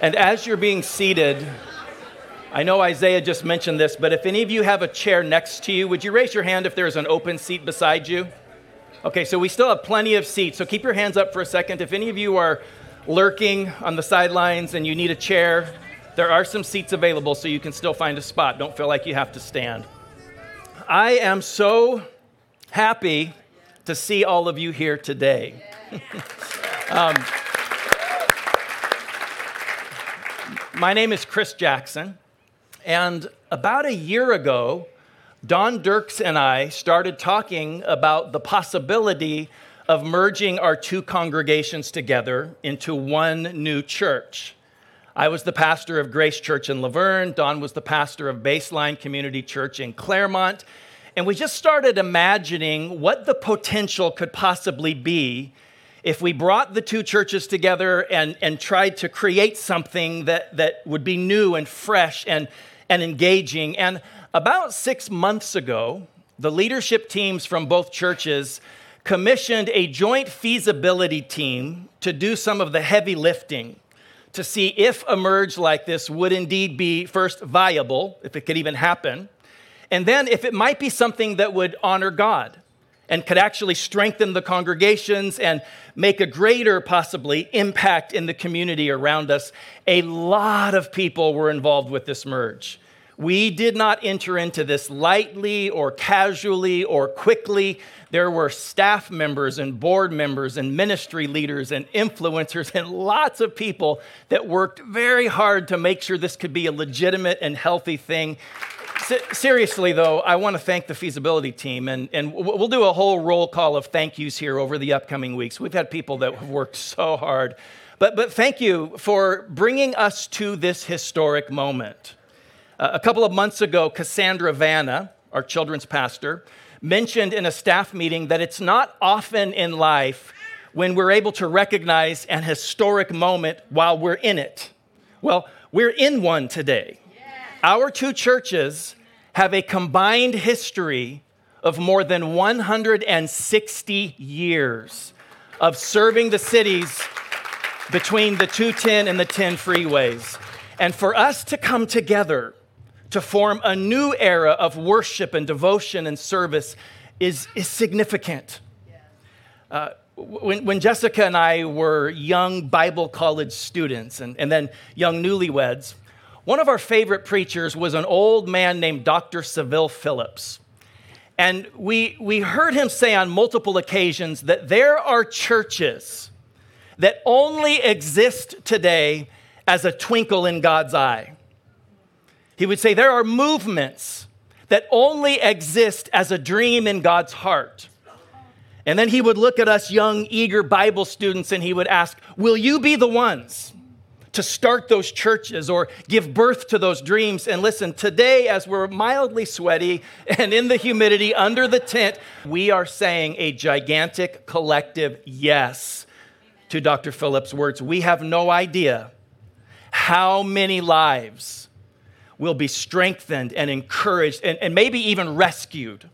And as you're being seated, I know Isaiah just mentioned this, but if any of you have a chair next to you, would you raise your hand if there's an open seat beside you? Okay, so we still have plenty of seats, so keep your hands up for a second. If any of you are lurking on the sidelines and you need a chair, there are some seats available, so you can still find a spot. Don't feel like you have to stand. I am so happy to see all of you here today. My name is Chris Jackson. And about a year ago, Don Dirks and I started talking about the possibility of merging our two congregations together into one new church. I was the pastor of Grace Church in Laverne. Don was the pastor of Baseline Community Church in Claremont. And we just started imagining what the potential could possibly be if we brought the two churches together and tried to create something that would be new and fresh and engaging. And about 6 months ago, the leadership teams from both churches commissioned a joint feasibility team to do some of the heavy lifting to see if a merge like this would indeed be first viable, if it could even happen, and then if it might be something that would honor God and could actually strengthen the congregations and make a greater, possibly, impact in the community around us. A lot of people were involved with this merge. We did not enter into this lightly or casually or quickly. There were staff members and board members and ministry leaders and influencers and lots of people that worked very hard to make sure this could be a legitimate and healthy thing. Seriously, though, I want to thank the feasibility team, and we'll do a whole roll call of thank yous here over the upcoming weeks. We've had people that have worked so hard. But thank you for bringing us to this historic moment. A couple of months ago, Cassandra Vanna, our children's pastor, mentioned in a staff meeting that it's not often in life when we're able to recognize an historic moment while we're in it. Well, we're in one today. Our two churches have a combined history of more than 160 years of serving the cities between the 210 and the 10 freeways. And for us to come together to form a new era of worship and devotion and service is significant. When Jessica and I were young Bible college students and then young newlyweds, one of our favorite preachers was an old man named Dr. Seville Phillips. And we heard him say on multiple occasions that there are churches that only exist today as a twinkle in God's eye. He would say there are movements that only exist as a dream in God's heart. And then he would look at us young, eager Bible students and he would ask, will you be the ones to start those churches or give birth to those dreams? And listen, today, as we're mildly sweaty and in the humidity under the tent, we are saying a gigantic collective yes to Dr. Phillips' words. We have no idea how many lives will be strengthened and encouraged and maybe even rescued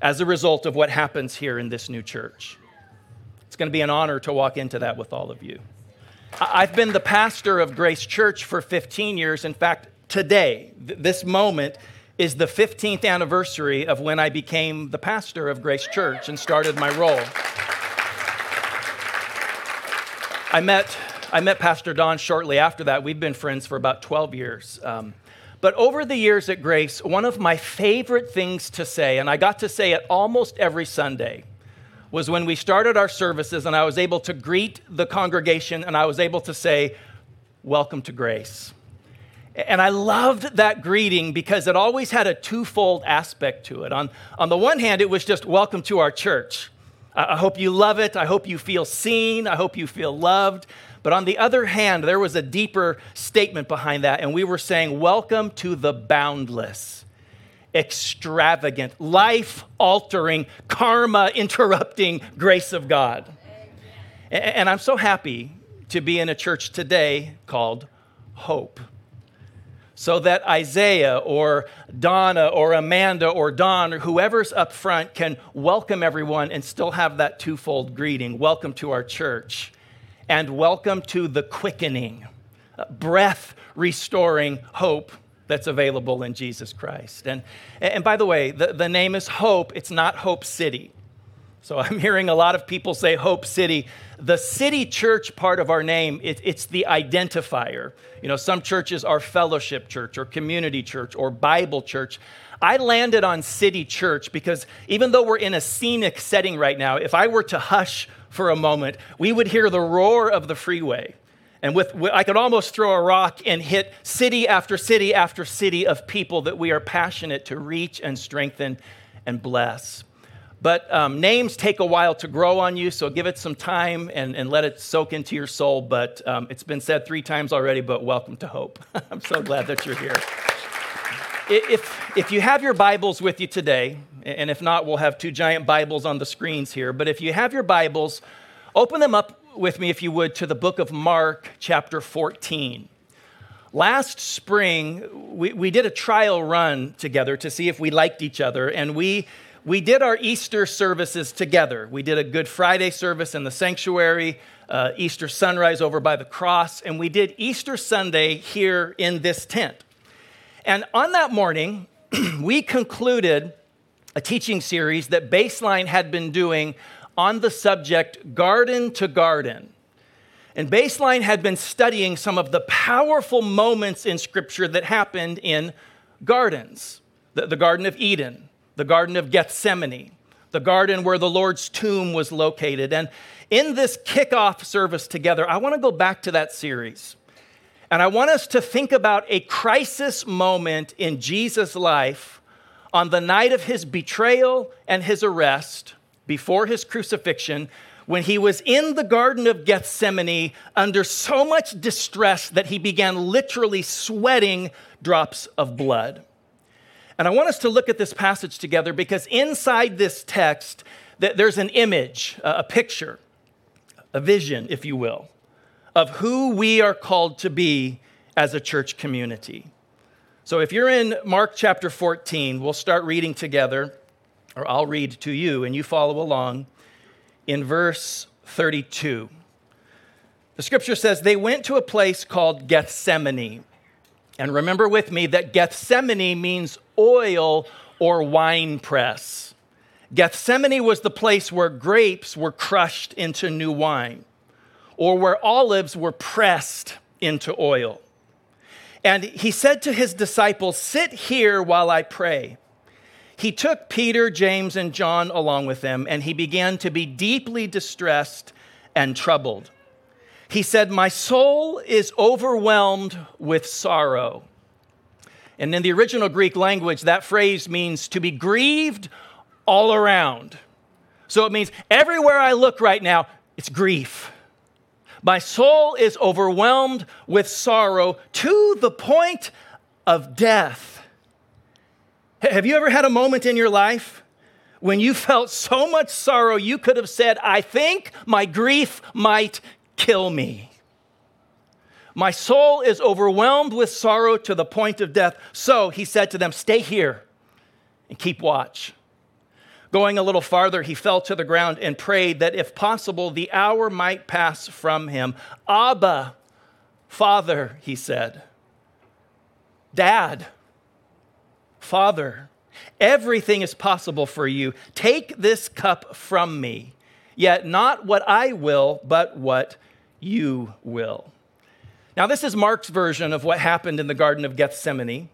as a result of what happens here in this new church. It's going to be an honor to walk into that with all of you. I've been the pastor of Grace Church for 15 years. In fact, today, this moment is the 15th anniversary of when I became the pastor of Grace Church and started my role. I met Pastor Don shortly after that. We've been friends for about 12 years. But over the years at Grace, one of my favorite things to say, and I got to say it almost every Sunday, was when we started our services and I was able to greet the congregation and I was able to say, welcome to Grace. And I loved that greeting because it always had a twofold aspect to it. On the one hand, it was just welcome to our church. I hope you love it. I hope you feel seen. I hope you feel loved. But on the other hand, there was a deeper statement behind that. And we were saying, welcome to the boundless, extravagant, life-altering, karma-interrupting grace of God. Amen. And I'm so happy to be in a church today called Hope, so that Isaiah or Donna or Amanda or Don or whoever's up front can welcome everyone and still have that twofold greeting, welcome to our church, and welcome to the quickening breath-restoring hope that's available in Jesus Christ. And by the way, the name is Hope. It's not Hope City. So I'm hearing a lot of people say Hope City. The city church part of our name, it's the identifier. You know, some churches are fellowship church or community church or Bible church. I landed on city church because even though we're in a scenic setting right now, if I were to hush for a moment, we would hear the roar of the freeway. And I could almost throw a rock and hit city after city after city of people that we are passionate to reach and strengthen and bless. But names take a while to grow on you, so give it some time and let it soak into your soul. But it's been said 3 times already, but welcome to Hope. I'm so glad that you're here. If you have your Bibles with you today, and if not, we'll have 2 giant Bibles on the screens here. But if you have your Bibles, open them up with me, if you would, to the book of Mark, chapter 14. Last spring, we did a trial run together to see if we liked each other, and we did our Easter services together. We did a Good Friday service in the sanctuary, Easter sunrise over by the cross, and we did Easter Sunday here in this tent. And on that morning, we concluded a teaching series that Baseline had been doing on the subject Garden to Garden. And Baseline had been studying some of the powerful moments in Scripture that happened in gardens. The Garden of Eden, the Garden of Gethsemane, the garden where the Lord's tomb was located. And in this kickoff service together, I want to go back to that series. And I want us to think about a crisis moment in Jesus' life on the night of his betrayal and his arrest before his crucifixion, when he was in the Garden of Gethsemane under so much distress that he began literally sweating drops of blood. And I want us to look at this passage together because inside this text, there's an image, a picture, a vision, if you will, of who we are called to be as a church community. So if you're in Mark chapter 14, we'll start reading together, or I'll read to you and you follow along in verse 32. The scripture says, they went to a place called Gethsemane. And remember with me that Gethsemane means oil or wine press. Gethsemane was the place where grapes were crushed into new wine, or where olives were pressed into oil. And he said to his disciples, sit here while I pray. He took Peter, James, and John along with him, and he began to be deeply distressed and troubled. He said, my soul is overwhelmed with sorrow. And in the original Greek language, that phrase means to be grieved all around. So it means everywhere I look right now, it's grief. My soul is overwhelmed with sorrow to the point of death. Have you ever had a moment in your life when you felt so much sorrow you could have said, I think my grief might kill me? My soul is overwhelmed with sorrow to the point of death. So he said to them, stay here and keep watch. Going a little farther, he fell to the ground and prayed that if possible, the hour might pass from him. Abba, Father, he said. Dad, Father, everything is possible for you. Take this cup from me, yet not what I will, but what you will. Now, this is Mark's version of what happened in the Garden of Gethsemane.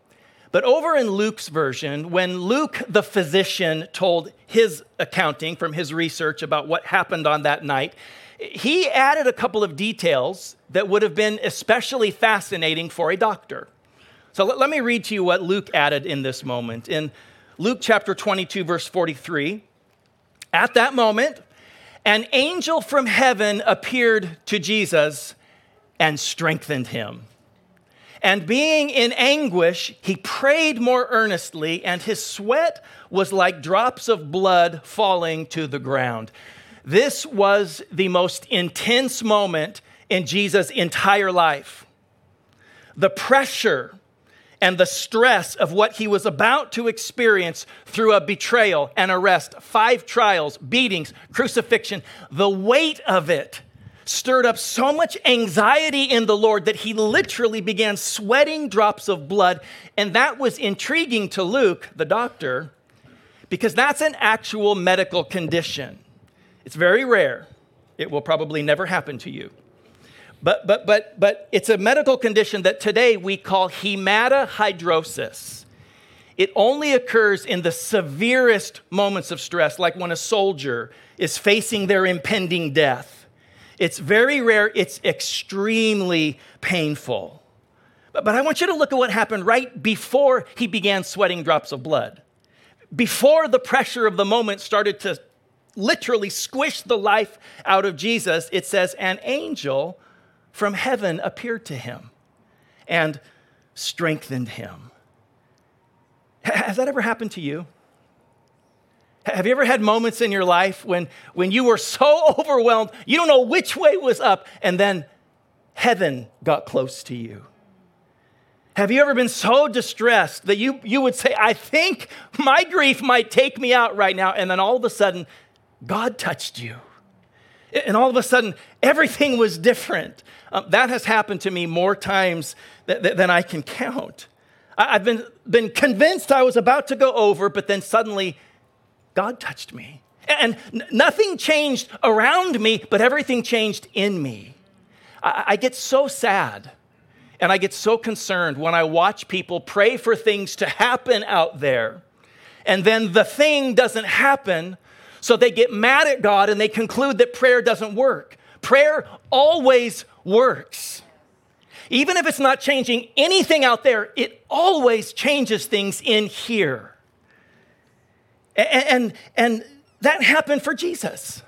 But over in Luke's version, when Luke, the physician, told his accounting from his research about what happened on that night, he added a couple of details that would have been especially fascinating for a doctor. So let me read to you what Luke added in this moment. In Luke chapter 22, verse 43, at that moment, an angel from heaven appeared to Jesus and strengthened him. And being in anguish, he prayed more earnestly, and his sweat was like drops of blood falling to the ground. This was the most intense moment in Jesus' entire life. The pressure and the stress of what he was about to experience through a betrayal, an arrest, 5 trials, beatings, crucifixion, the weight of it stirred up so much anxiety in the Lord that he literally began sweating drops of blood. And that was intriguing to Luke, the doctor, because that's an actual medical condition. It's very rare. It will probably never happen to you. But it's a medical condition that today we call hematidrosis. It only occurs in the severest moments of stress, like when a soldier is facing their impending death. It's very rare. It's extremely painful. But I want you to look at what happened right before he began sweating drops of blood. Before the pressure of the moment started to literally squish the life out of Jesus, it says, an angel from heaven appeared to him and strengthened him. Has that ever happened to you? Have you ever had moments in your life when you were so overwhelmed, you don't know which way was up, and then heaven got close to you? Have you ever been so distressed that you would say, I think my grief might take me out right now, and then all of a sudden, God touched you. And all of a sudden, everything was different. That has happened to me more times than I can count. I've been convinced I was about to go over, but then suddenly God touched me. And nothing changed around me, but everything changed in me. I get so sad and I get so concerned when I watch people pray for things to happen out there, and then the thing doesn't happen, so they get mad at God and they conclude that prayer doesn't work. Prayer always works. Even if it's not changing anything out there, it always changes things in here. And that happened for Jesus.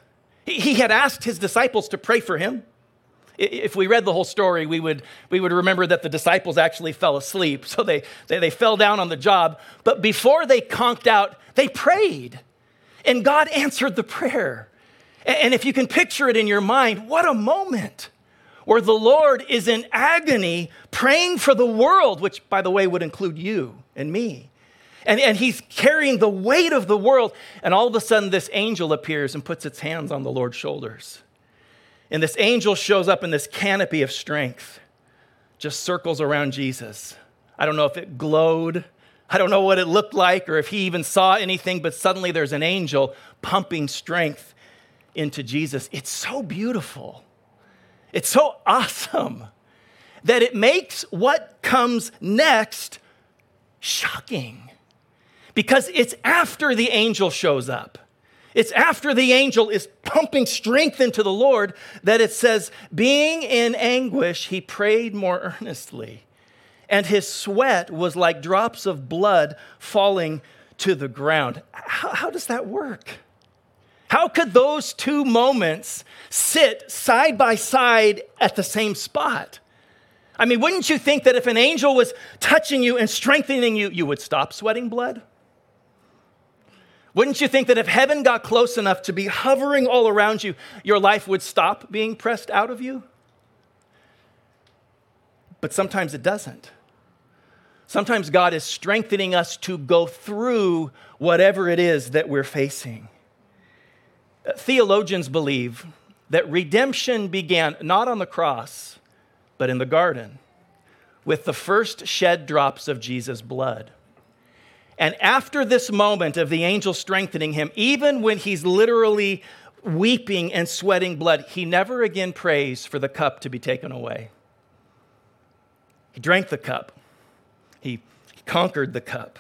He had asked his disciples to pray for him. If we read the whole story, we would remember that the disciples actually fell asleep. So they fell down on the job. But before they conked out, they prayed. And God answered the prayer. And if you can picture it in your mind, what a moment, where the Lord is in agony praying for the world, which, by the way, would include you and me. And he's carrying the weight of the world. And all of a sudden, this angel appears and puts its hands on the Lord's shoulders. And this angel shows up in this canopy of strength, just circles around Jesus. I don't know if it glowed. I don't know what it looked like or if he even saw anything, but suddenly there's an angel pumping strength into Jesus. It's so beautiful. It's so awesome that it makes what comes next shocking, because it's after the angel shows up. It's after the angel is pumping strength into the Lord that it says, being in anguish, he prayed more earnestly, and his sweat was like drops of blood falling to the ground. How does that work? How could those two moments sit side by side at the same spot? I mean, wouldn't you think that if an angel was touching you and strengthening you, you would stop sweating blood? Wouldn't you think that if heaven got close enough to be hovering all around you, your life would stop being pressed out of you? But sometimes it doesn't. Sometimes God is strengthening us to go through whatever it is that we're facing. Theologians believe that redemption began not on the cross, but in the garden, with the first shed drops of Jesus' blood. And after this moment of the angel strengthening him, even when he's literally weeping and sweating blood, he never again prays for the cup to be taken away. He drank the cup. He conquered the cup.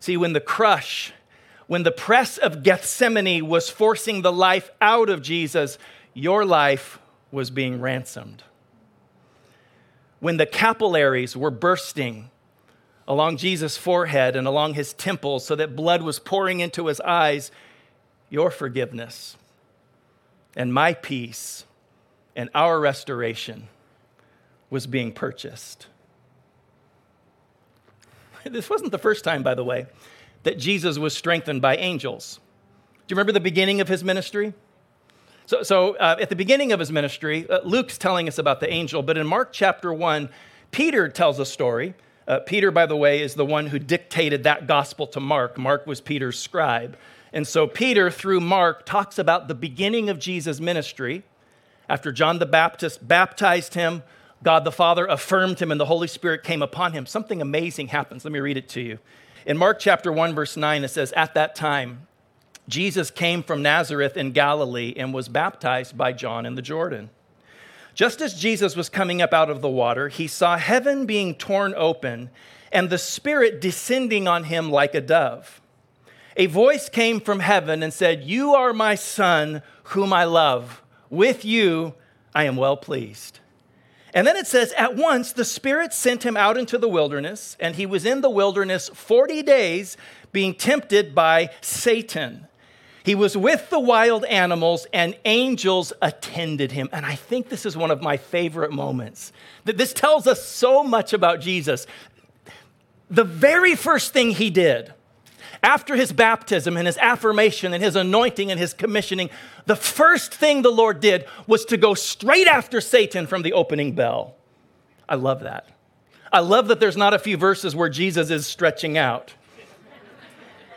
See, when the press of Gethsemane was forcing the life out of Jesus, your life was being ransomed. When the capillaries were bursting along Jesus' forehead and along his temples so that blood was pouring into his eyes, your forgiveness and my peace and our restoration was being purchased. This wasn't the first time, by the way, that Jesus was strengthened by angels. Do you remember the beginning of his ministry? So at the beginning of his ministry, Luke's telling us about the angel, but in Mark chapter 1, Peter tells a story. Peter, by the way, is the one who dictated that gospel to Mark. Mark was Peter's scribe. And so Peter, through Mark, talks about the beginning of Jesus' ministry, after John the Baptist baptized him, God the Father affirmed him and the Holy Spirit came upon him. Something amazing happens. Let me read it to you. In Mark chapter 1, verse 9, it says, "At that time, Jesus came from Nazareth in Galilee and was baptized by John in the Jordan. Just as Jesus was coming up out of the water, he saw heaven being torn open and the Spirit descending on him like a dove. A voice came from heaven and said, 'You are my Son, whom I love. With you, I am well pleased.'" And then it says, "At once the Spirit sent him out into the wilderness, and he was in the wilderness 40 days being tempted by Satan. He was with the wild animals, and angels attended him." And I think this is one of my favorite moments. This tells us so much about Jesus. The very first thing he did after his baptism and his affirmation and his anointing and his commissioning, the first thing the Lord did was to go straight after Satan from the opening bell. I love that. I love that there's not a few verses where Jesus is stretching out.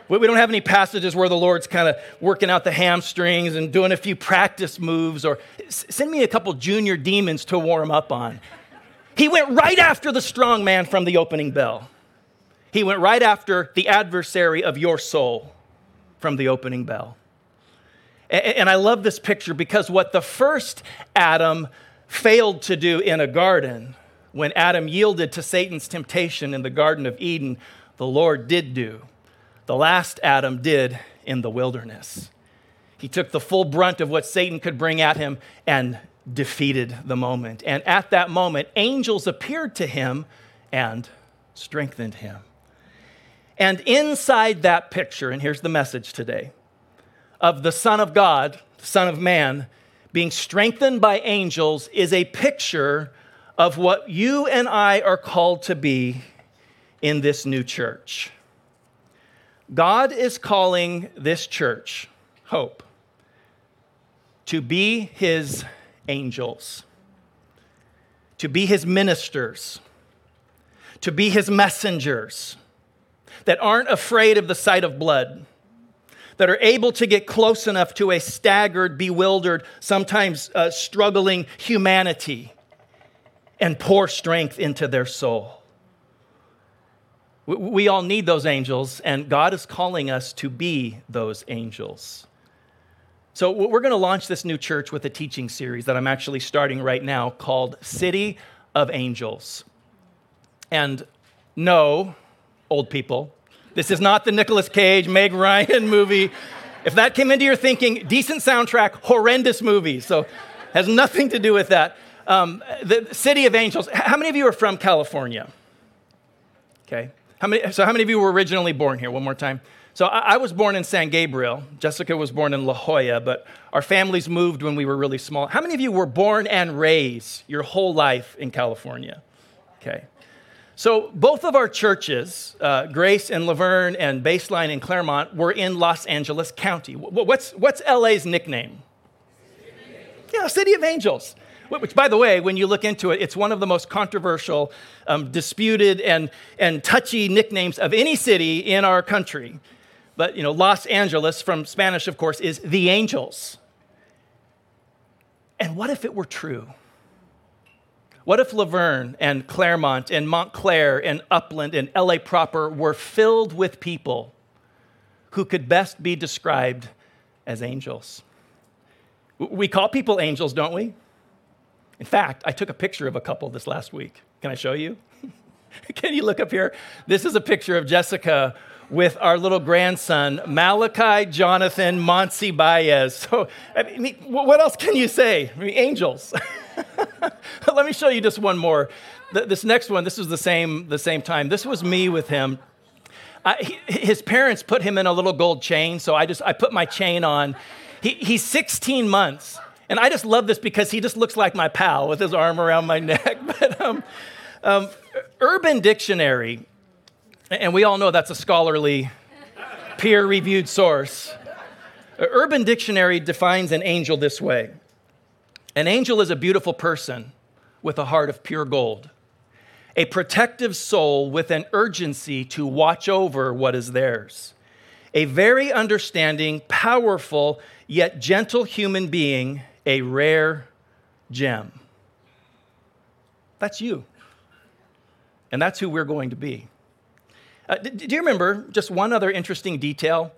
We don't have any passages where the Lord's kind of working out the hamstrings and doing a few practice moves or send me a couple junior demons to warm up on. He went right after the strong man from the opening bell. He went right after the adversary of your soul from the opening bell. And I love this picture because what the first Adam failed to do in a garden, when Adam yielded to Satan's temptation in the Garden of Eden, the Lord did do. The last Adam did in the wilderness. He took the full brunt of what Satan could bring at him and defeated the moment. And at that moment, angels appeared to him and strengthened him. And inside that picture, and here's the message today, of the Son of God, the Son of Man, being strengthened by angels is a picture of what you and I are called to be in this new church. God is calling this church, Hope, to be his angels, to be his ministers, to be his messengers, that aren't afraid of the sight of blood, that are able to get close enough to a staggered, bewildered, sometimes struggling humanity and pour strength into their soul. We all need those angels, and God is calling us to be those angels. So we're going to launch this new church with a teaching series that I'm actually starting right now called City of Angels. And no, old people, this is not the Nicolas Cage, Meg Ryan movie. If that came into your thinking, decent soundtrack, horrendous movie. So has nothing to do with that. The City of Angels. How many of you are from California? Okay. How many of you were originally born here? One more time. So I was born in San Gabriel. Jessica was born in La Jolla, but our families moved when we were really small. How many of you were born and raised your whole life in California? Okay. So both of our churches, Grace and Laverne and Baseline and Claremont, were in Los Angeles County. What's LA's nickname? Yeah, City of Angels. Which, by the way, when you look into it, it's one of the most controversial, disputed, and touchy nicknames of any city in our country. But, you know, Los Angeles, from Spanish, of course, is the angels. And what if it were true? What if Laverne and Claremont and Montclair and Upland and LA proper were filled with people who could best be described as angels? We call people angels, don't we? In fact, I took a picture of a couple this last week. Can I show you? Can you look up here? This is a picture of Jessica with our little grandson, Malachi, Jonathan, Monsi Baez. So, I mean, what else can you say? I mean, angels. Let me show you just one more. This next one, this is the same time. This was me with him. His parents put him in a little gold chain, so I put my chain on. He's 16 months, and I just love this because he just looks like my pal with his arm around my neck. But Urban Dictionary, and we all know that's a scholarly, peer-reviewed source. Urban Dictionary defines an angel this way. An angel is a beautiful person with a heart of pure gold, a protective soul with an urgency to watch over what is theirs, a very understanding, powerful, yet gentle human being, a rare gem. That's you. And that's who we're going to be. Do you remember just one other interesting detail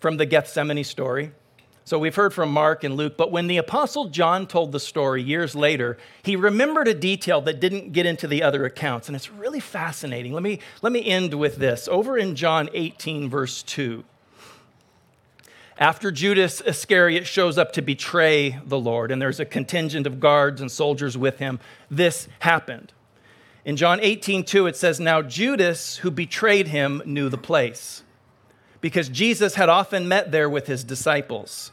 from the Gethsemane story? So we've heard from Mark and Luke, but when the Apostle John told the story years later, he remembered a detail that didn't get into the other accounts, and it's really fascinating. Let me end with this. Over in John 18, verse 2, after Judas Iscariot shows up to betray the Lord, and there's a contingent of guards and soldiers with him, this happened. In John 18:2, it says, now Judas, who betrayed him, knew the place, because Jesus had often met there with his disciples.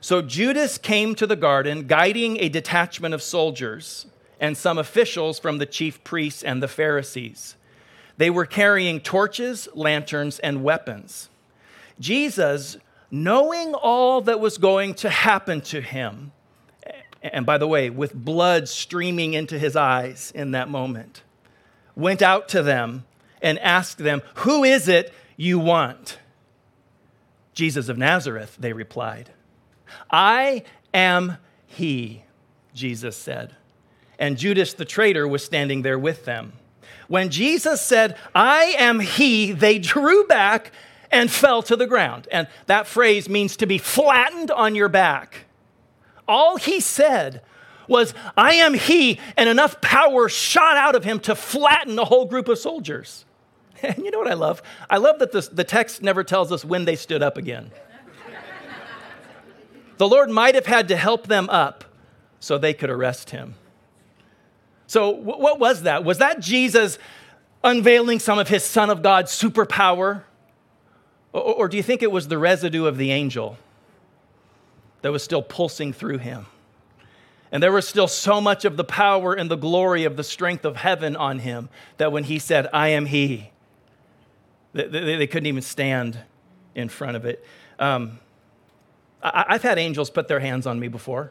So Judas came to the garden, guiding a detachment of soldiers and some officials from the chief priests and the Pharisees. They were carrying torches, lanterns, and weapons. Jesus, knowing all that was going to happen to him, and by the way, with blood streaming into his eyes in that moment, went out to them and asked them, who is it you want? Jesus of Nazareth, they replied. I am he, Jesus said. And Judas the traitor was standing there with them. When Jesus said, I am he, they drew back and fell to the ground. And that phrase means to be flattened on your back. All he said was, I am he, and enough power shot out of him to flatten a whole group of soldiers. And you know what I love? I love that the text never tells us when they stood up again. The Lord might have had to help them up so they could arrest him. So what was that? Was that Jesus unveiling some of his Son of God superpower? Or do you think it was the residue of the angel that was still pulsing through him? And there was still so much of the power and the glory of the strength of heaven on him that when he said, I am he, they couldn't even stand in front of it. I've had angels put their hands on me before.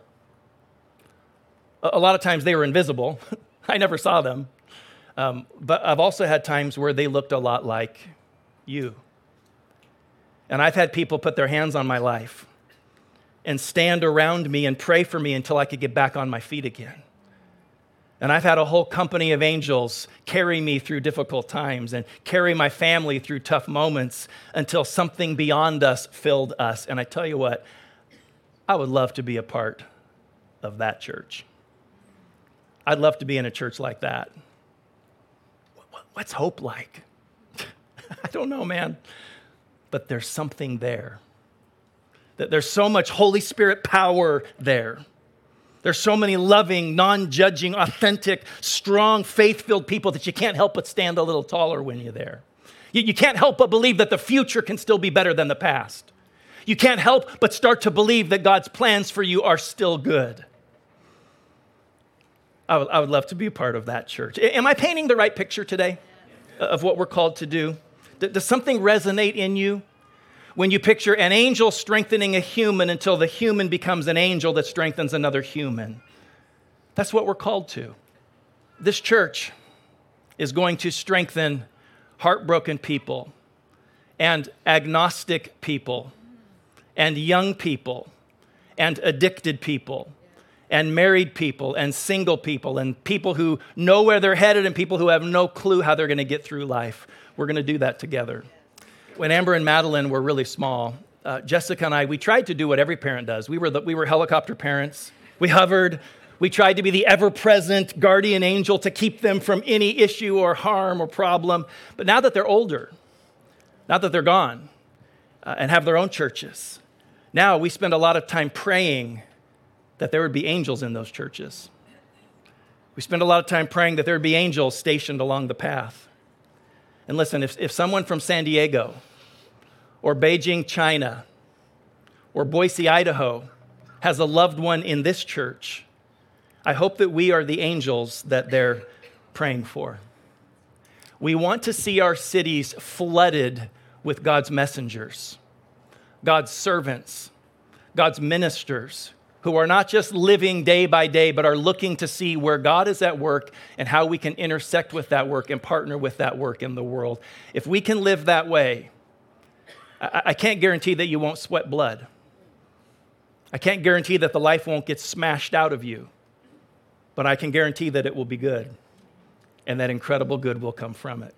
A lot of times they were invisible. I never saw them. But I've also had times where they looked a lot like you. And I've had people put their hands on my life and stand around me and pray for me until I could get back on my feet again. And I've had a whole company of angels carry me through difficult times and carry my family through tough moments until something beyond us filled us. And I tell you what, I would love to be a part of that church. I'd love to be in a church like that. What's hope like? I don't know, man. But there's something there. There's so much Holy Spirit power there. There's so many loving, non-judging, authentic, strong, faith-filled people that you can't help but stand a little taller when you're there. You can't help but believe that the future can still be better than the past. You can't help but start to believe that God's plans for you are still good. I would love to be a part of that church. Am I painting the right picture today of what we're called to do? Does something resonate in you when you picture an angel strengthening a human until the human becomes an angel that strengthens another human? That's what we're called to. This church is going to strengthen heartbroken people and agnostic people and young people and addicted people and married people and single people and people who know where they're headed and people who have no clue how they're going to get through life. We're going to do that together. When Amber and Madeline were really small, Jessica and I, we tried to do what every parent does. We were helicopter parents. We hovered. We tried to be the ever-present guardian angel to keep them from any issue or harm or problem. But now that they're older, now that they're gone and have their own churches, now we spend a lot of time praying that there would be angels in those churches. We spend a lot of time praying that there would be angels stationed along the path. And listen, if someone from San Diego or Beijing, China, or Boise, Idaho has a loved one in this church, I hope that we are the angels that they're praying for. We want to see our cities flooded with God's messengers, God's servants, God's ministers, who are not just living day by day, but are looking to see where God is at work and how we can intersect with that work and partner with that work in the world. If we can live that way, I can't guarantee that you won't sweat blood. I can't guarantee that the life won't get smashed out of you. but I can guarantee that it will be good, and that incredible good will come from it.